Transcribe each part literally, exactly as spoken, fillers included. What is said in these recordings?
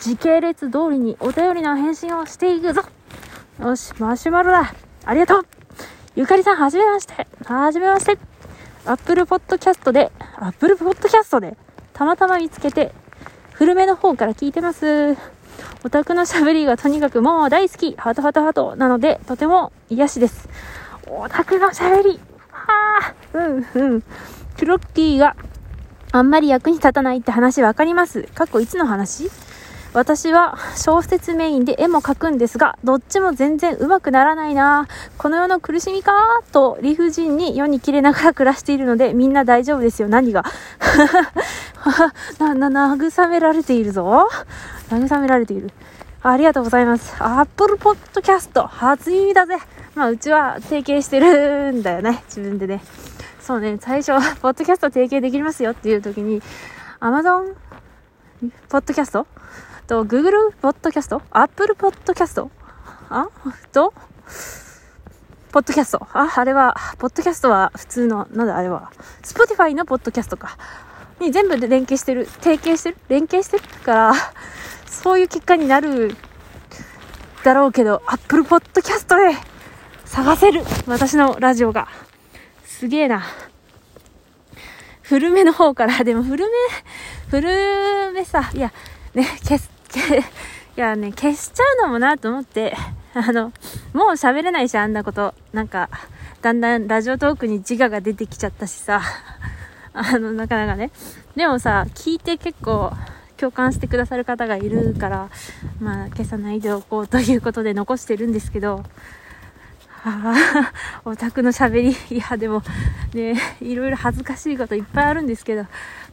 時系列通りにお便りの返信をしていくぞ。よし、マシュマロだ。ありがとう。ゆかりさん、はじめまして。はじめまして。Apple Podcast で、Apple Podcast で、たまたま見つけて、古めの方から聞いてます。オタクのしゃべりがとにかくもう大好き。ハトハトハトなので、とても癒しです。オタクのしゃべり。ああ、うんうん。クロッキーがあんまり役に立たないって話わかります。かっこいつの話？私は小説メインで絵も描くんですが、どっちも全然うまくならないな。この世の苦しみかと理不尽に世に切れながら暮らしているので、みんな大丈夫ですよ。何がな、な、な、慰められているぞ。慰められている。ありがとうございます。Apple Podcast 初耳だぜ。まあうちは提携してるんだよね。自分でね。そうね。最初ポッドキャスト提携できますよっていう時に、Amazon ポッドキャストと Google ポッドキャスト、Apple ポッドキャスト、あとポッドキャスト、ああれはポッドキャストは普通のなんだあれは Spotify のポッドキャストかに全部で連携してる、提携してる、連携してるからそういう結果になるだろうけど、 Apple ポッドキャストで探せる私のラジオがすげえな。古めの方からでも古め古めさいや。ね、消す、消、いやね、消しちゃうのもなと思って、あの、もう喋れないし、あんなこと。なんか、だんだんラジオトークに自我が出てきちゃったしさ、あの、なかなかね。でもさ、聞いて結構共感してくださる方がいるから、まあ、消さないでおこうということで残してるんですけど、あオタクの喋り、いや、でも、ね、いろいろ恥ずかしいこといっぱいあるんですけど、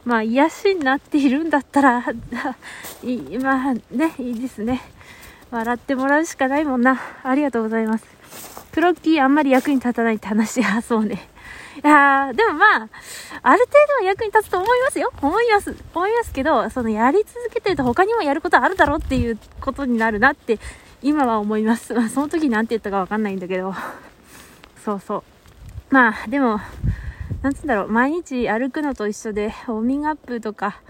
まあ、癒しになっているんだったら、いまあ、ね、いいですね。笑ってもらうしかないもんな。ありがとうございます。クロッキーあんまり役に立たないって話は、そうね。いやでもまあ、ある程度は役に立つと思いますよ。思います。思いますけど、その、やり続けてると他にもやることあるだろうっていうことになるなって、今は思います。その時なんて言ったかわかんないんだけど。そうそう。まあ、でも、なんつうんだろう、毎日歩くのと一緒でウォーミングアップとか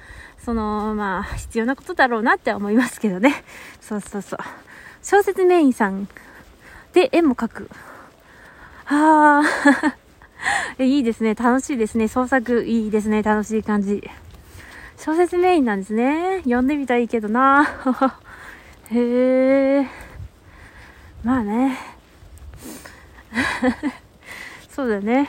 そのまあ必要なことだろうなって思いますけどね。そうそうそう。小説メインさんで絵も描く。ああいいですね、楽しいですね、創作いいですね、楽しい感じ。小説メインなんですね。読んでみたいけどな。へえ。まあね。そうだね。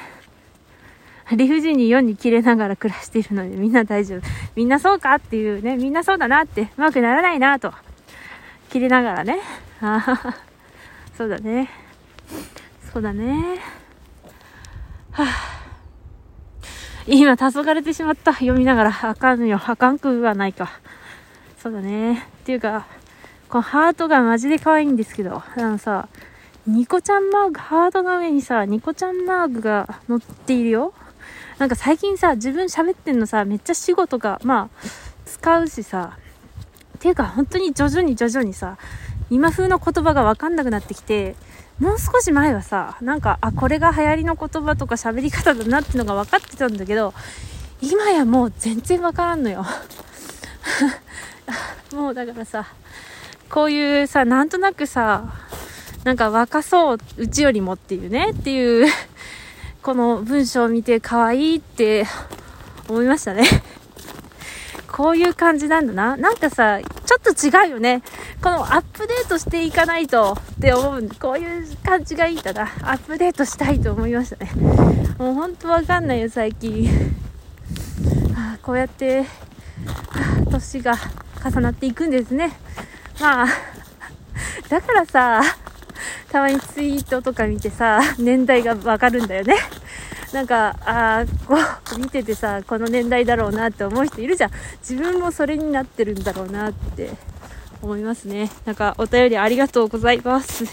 理不尽に世に切れながら暮らしているのでみんな大丈夫。みんなそうかっていうね、みんなそうだなって、うまくならないなと。切れながらね。あそうだね。そうだね。はぁ、あ。今、黄昏てしまった。読みながら。あかんよ。あかんくはないか。そうだね。っていうか、このハートがマジで可愛いんですけど。あのさ、ニコちゃんマーク、ハートの上にさ、ニコちゃんマークが載っているよ。なんか最近さ、自分喋ってんのさ、めっちゃ死語とか、まあ、使うしさ。ていうか、本当に徐々に徐々にさ、今風の言葉がわかんなくなってきて、もう少し前はさ、なんか、あ、これが流行りの言葉とか喋り方だなってのが分かってたんだけど、今やもう全然わからんのよ。もうだからさ、こういうさ、なんとなくさ、なんか若そう、うちよりもっていうね、っていう。この文章を見て可愛いって思いましたね。こういう感じなんだな。なんかさ、ちょっと違うよね。このアップデートしていかないとって思う。こういう感じがいいんだな。アップデートしたいと思いましたね。もうほんとわかんないよ、最近。ああ、こうやって、年が重なっていくんですね。まあ、だからさ、たまにツイートとか見てさ、年代がわかるんだよね。なんか、ああ、こう、見ててさ、この年代だろうなって思う人いるじゃん。自分もそれになってるんだろうなって思いますね。なんか、お便りありがとうございます。